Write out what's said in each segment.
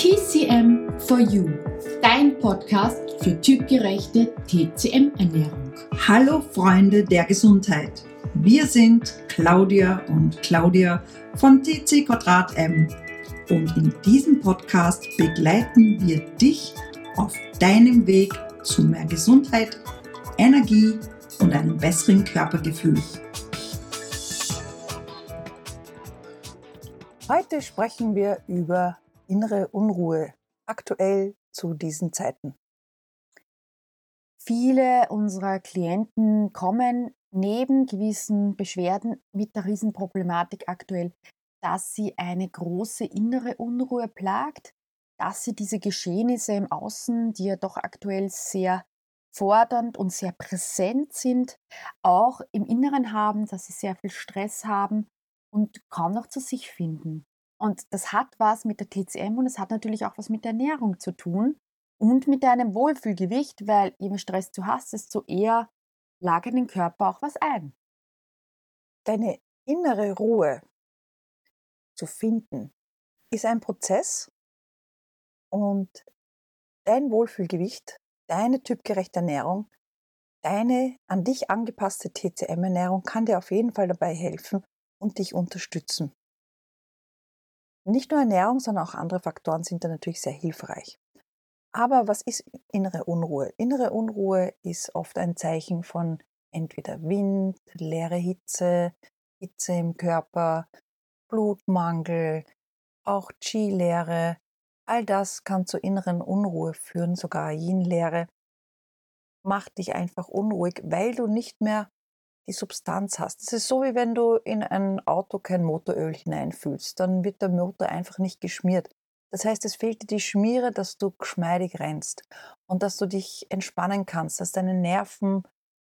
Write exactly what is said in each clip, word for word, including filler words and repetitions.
T C M for You, dein Podcast für typgerechte T C M-Ernährung. Hallo Freunde der Gesundheit, wir sind Claudia und Claudia von T C M und in diesem Podcast begleiten wir dich auf deinem Weg zu mehr Gesundheit, Energie und einem besseren Körpergefühl. Heute sprechen wir über innere Unruhe, aktuell zu diesen Zeiten. Viele unserer Klienten kommen neben gewissen Beschwerden mit der Riesenproblematik aktuell, dass sie eine große innere Unruhe plagt, dass sie diese Geschehnisse im Außen, die ja doch aktuell sehr fordernd und sehr präsent sind, auch im Inneren haben, dass sie sehr viel Stress haben und kaum noch zu sich finden. Und das hat was mit der T C M und es hat natürlich auch was mit der Ernährung zu tun und mit deinem Wohlfühlgewicht, weil je mehr Stress du hast, desto eher lagert den Körper auch was ein. Deine innere Ruhe zu finden ist ein Prozess und dein Wohlfühlgewicht, deine typgerechte Ernährung, deine an dich angepasste T C M-Ernährung kann dir auf jeden Fall dabei helfen und dich unterstützen. Nicht nur Ernährung, sondern auch andere Faktoren sind da natürlich sehr hilfreich. Aber was ist innere Unruhe? Innere Unruhe ist oft ein Zeichen von entweder Wind, leere Hitze, Hitze im Körper, Blutmangel, auch Qi-Leere. All das kann zu inneren Unruhe führen, sogar Yin-Leere. Macht dich einfach unruhig, weil du nicht mehr die Substanz hast. Es ist so, wie wenn du in ein Auto kein Motoröl hineinfüllst, dann wird der Motor einfach nicht geschmiert. Das heißt, es fehlt dir die Schmiere, dass du geschmeidig rennst und dass du dich entspannen kannst, dass deine Nerven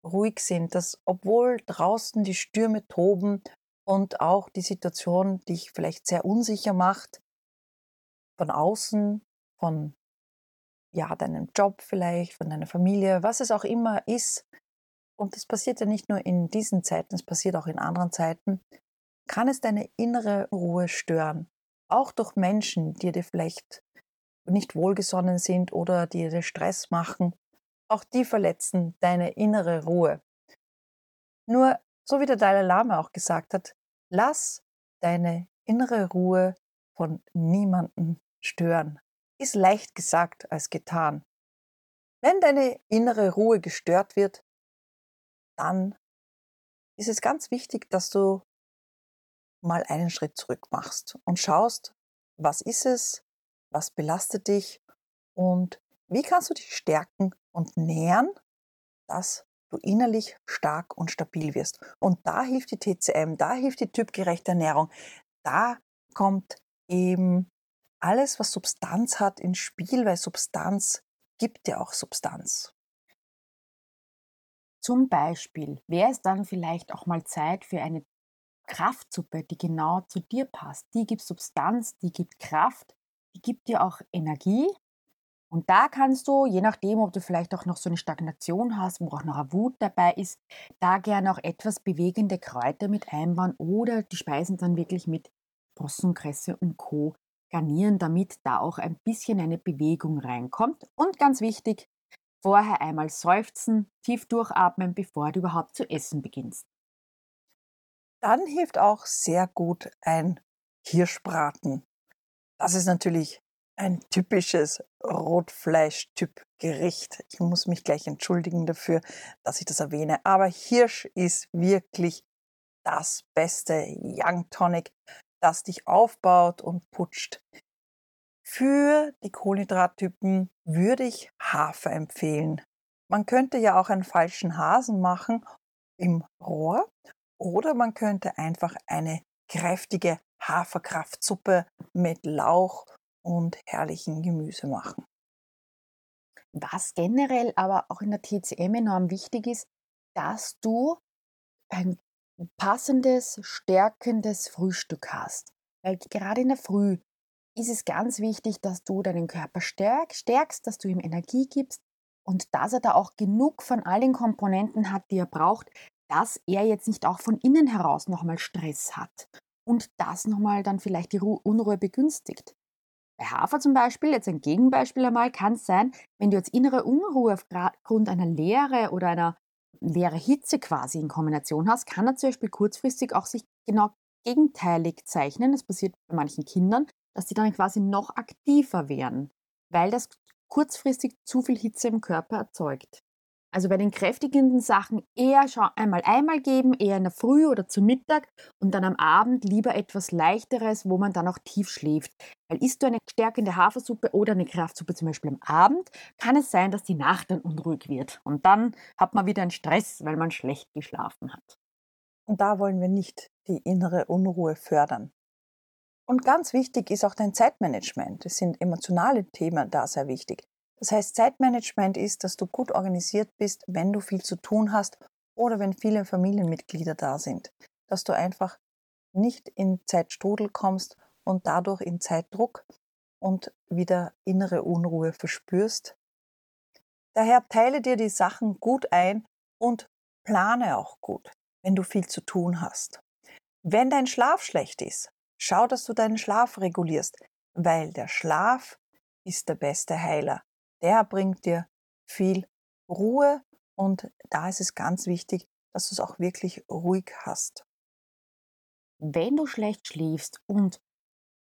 ruhig sind, dass obwohl draußen die Stürme toben und auch die Situation dich vielleicht sehr unsicher macht, von außen, von ja, deinem Job vielleicht, von deiner Familie, was es auch immer ist. Und das passiert ja nicht nur in diesen Zeiten, es passiert auch in anderen Zeiten, kann es deine innere Ruhe stören. Auch durch Menschen, die dir vielleicht nicht wohlgesonnen sind oder die dir Stress machen, auch die verletzen deine innere Ruhe. Nur, so wie der Dalai Lama auch gesagt hat, lass deine innere Ruhe von niemandem stören. Ist leicht gesagt als getan. Wenn deine innere Ruhe gestört wird, dann ist es ganz wichtig, dass du mal einen Schritt zurück machst und schaust, was ist es, was belastet dich und wie kannst du dich stärken und nähern, dass du innerlich stark und stabil wirst. Und da hilft die T C M, da hilft die typgerechte Ernährung, da kommt eben alles, was Substanz hat, ins Spiel, weil Substanz gibt dir auch Substanz. Zum Beispiel wäre es dann vielleicht auch mal Zeit für eine Kraftsuppe, die genau zu dir passt. Die gibt Substanz, die gibt Kraft, die gibt dir auch Energie. Und da kannst du, je nachdem, ob du vielleicht auch noch so eine Stagnation hast, wo auch noch eine Wut dabei ist, da gerne auch etwas bewegende Kräuter mit einbauen oder die Speisen dann wirklich mit Sprossenkresse und Co. garnieren, damit da auch ein bisschen eine Bewegung reinkommt. Und ganz wichtig, vorher einmal seufzen, tief durchatmen, bevor du überhaupt zu essen beginnst. Dann hilft auch sehr gut ein Hirschbraten. Das ist natürlich ein typisches Rotfleisch-Typ-Gericht. Ich muss mich gleich entschuldigen dafür, dass ich das erwähne. Aber Hirsch ist wirklich das beste Yang Tonic, das dich aufbaut und putscht. Für die Kohlenhydrattypen würde ich Hafer empfehlen. Man könnte ja auch einen falschen Hasen machen im Rohr oder man könnte einfach eine kräftige Haferkraftsuppe mit Lauch und herrlichem Gemüse machen. Was generell aber auch in der T C M enorm wichtig ist, dass du ein passendes, stärkendes Frühstück hast. Weil gerade in der Früh ist es ganz wichtig, dass du deinen Körper stärk, stärkst, dass du ihm Energie gibst und dass er da auch genug von all den Komponenten hat, die er braucht, dass er jetzt nicht auch von innen heraus nochmal Stress hat und das nochmal dann vielleicht die Unruhe begünstigt. Bei Hafer zum Beispiel, jetzt ein Gegenbeispiel einmal, kann es sein, wenn du jetzt innere Unruhe aufgrund einer Leere oder einer leeren Hitze quasi in Kombination hast, kann er zum Beispiel kurzfristig auch sich genau gegenteilig zeichnen. Das passiert bei manchen Kindern, dass die dann quasi noch aktiver werden, weil das kurzfristig zu viel Hitze im Körper erzeugt. Also bei den kräftigenden Sachen eher schon einmal einmal geben, eher in der Früh oder zu Mittag und dann am Abend lieber etwas Leichteres, wo man dann auch tief schläft. Weil isst du eine stärkende Hafersuppe oder eine Kraftsuppe zum Beispiel am Abend, kann es sein, dass die Nacht dann unruhig wird. Und dann hat man wieder einen Stress, weil man schlecht geschlafen hat. Und da wollen wir nicht die innere Unruhe fördern. Und ganz wichtig ist auch dein Zeitmanagement. Es sind emotionale Themen da sehr wichtig. Das heißt, Zeitmanagement ist, dass du gut organisiert bist, wenn du viel zu tun hast oder wenn viele Familienmitglieder da sind. Dass du einfach nicht in Zeitstrudel kommst und dadurch in Zeitdruck und wieder innere Unruhe verspürst. Daher teile dir die Sachen gut ein und plane auch gut, wenn du viel zu tun hast. Wenn dein Schlaf schlecht ist, schau, dass du deinen Schlaf regulierst, weil der Schlaf ist der beste Heiler. Der bringt dir viel Ruhe und da ist es ganz wichtig, dass du es auch wirklich ruhig hast. Wenn du schlecht schläfst und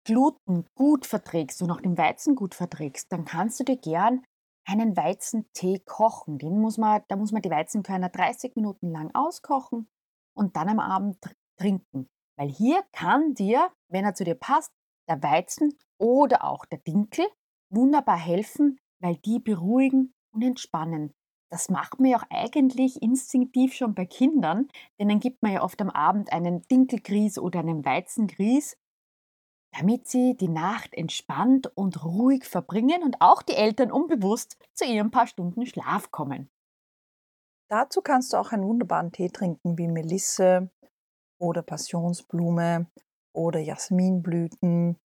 Gluten gut verträgst und auch den Weizen gut verträgst, dann kannst du dir gern einen Weizentee kochen. Den muss man, da muss man die Weizenkörner dreißig Minuten lang auskochen und dann am Abend trinken. Weil hier kann dir, wenn er zu dir passt, der Weizen oder auch der Dinkel wunderbar helfen, weil die beruhigen und entspannen. Das macht man ja auch eigentlich instinktiv schon bei Kindern, denn dann gibt man ja oft am Abend einen Dinkelgrieß oder einen Weizengrieß, damit sie die Nacht entspannt und ruhig verbringen und auch die Eltern unbewusst zu ihren paar Stunden Schlaf kommen. Dazu kannst du auch einen wunderbaren Tee trinken wie Melisse oder Passionsblume oder Jasminblüten.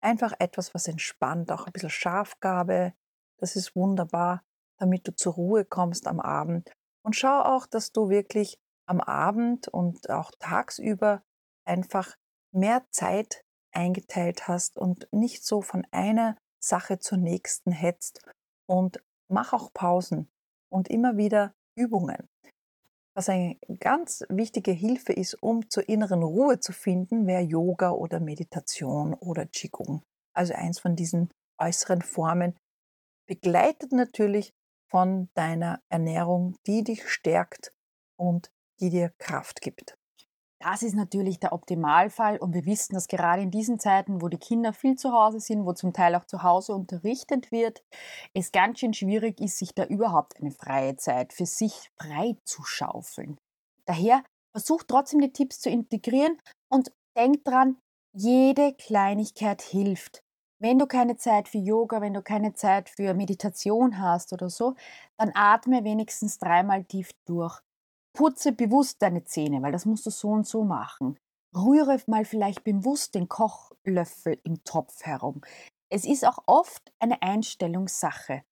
Einfach etwas, was entspannt, auch ein bisschen Schafgarbe. Das ist wunderbar, damit du zur Ruhe kommst am Abend. Und schau auch, dass du wirklich am Abend und auch tagsüber einfach mehr Zeit eingeteilt hast und nicht so von einer Sache zur nächsten hetzt. Und mach auch Pausen und immer wieder Übungen. Was eine ganz wichtige Hilfe ist, um zur inneren Ruhe zu finden, wäre Yoga oder Meditation oder Qigong. Also eins von diesen äußeren Formen, begleitet natürlich von deiner Ernährung, die dich stärkt und die dir Kraft gibt. Das ist natürlich der Optimalfall und wir wissen, dass gerade in diesen Zeiten, wo die Kinder viel zu Hause sind, wo zum Teil auch zu Hause unterrichtet wird, es ganz schön schwierig ist, sich da überhaupt eine freie Zeit für sich frei zu schaufeln. Daher versuch trotzdem die Tipps zu integrieren und denk dran, jede Kleinigkeit hilft. Wenn du keine Zeit für Yoga, wenn du keine Zeit für Meditation hast oder so, dann atme wenigstens dreimal tief durch. Putze bewusst deine Zähne, weil das musst du so und so machen. Rühre mal vielleicht bewusst den Kochlöffel im Topf herum. Es ist auch oft eine Einstellungssache,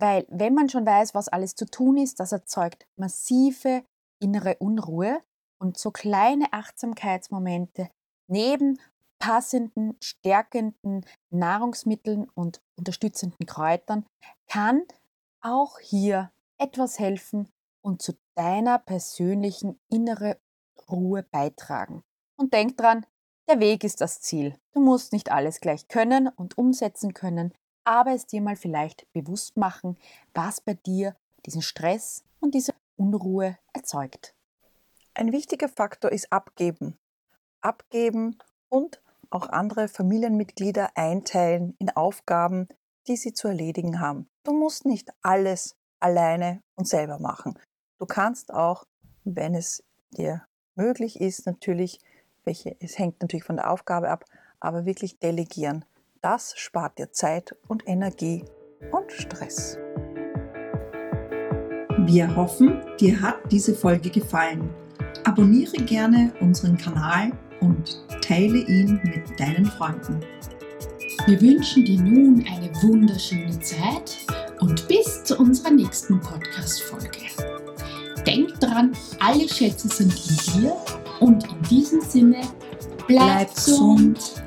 weil wenn man schon weiß, was alles zu tun ist, das erzeugt massive innere Unruhe und so kleine Achtsamkeitsmomente neben passenden, stärkenden Nahrungsmitteln und unterstützenden Kräutern kann auch hier etwas helfen und zu deiner persönlichen inneren Ruhe beitragen. Und denk dran, der Weg ist das Ziel. Du musst nicht alles gleich können und umsetzen können, aber es dir mal vielleicht bewusst machen, was bei dir diesen Stress und diese Unruhe erzeugt. Ein wichtiger Faktor ist Abgeben. Abgeben und auch andere Familienmitglieder einteilen in Aufgaben, die sie zu erledigen haben. Du musst nicht alles alleine und selber machen. Du kannst auch, wenn es dir möglich ist, natürlich, welche, es hängt natürlich von der Aufgabe ab, aber wirklich delegieren. Das spart dir Zeit und Energie und Stress. Wir hoffen, dir hat diese Folge gefallen. Abonniere gerne unseren Kanal und teile ihn mit deinen Freunden. Wir wünschen dir nun eine wunderschöne Zeit und bis zu unserer nächsten Podcast-Folge. Denk dran, alle Schätze sind in dir und in diesem Sinne, bleib gesund!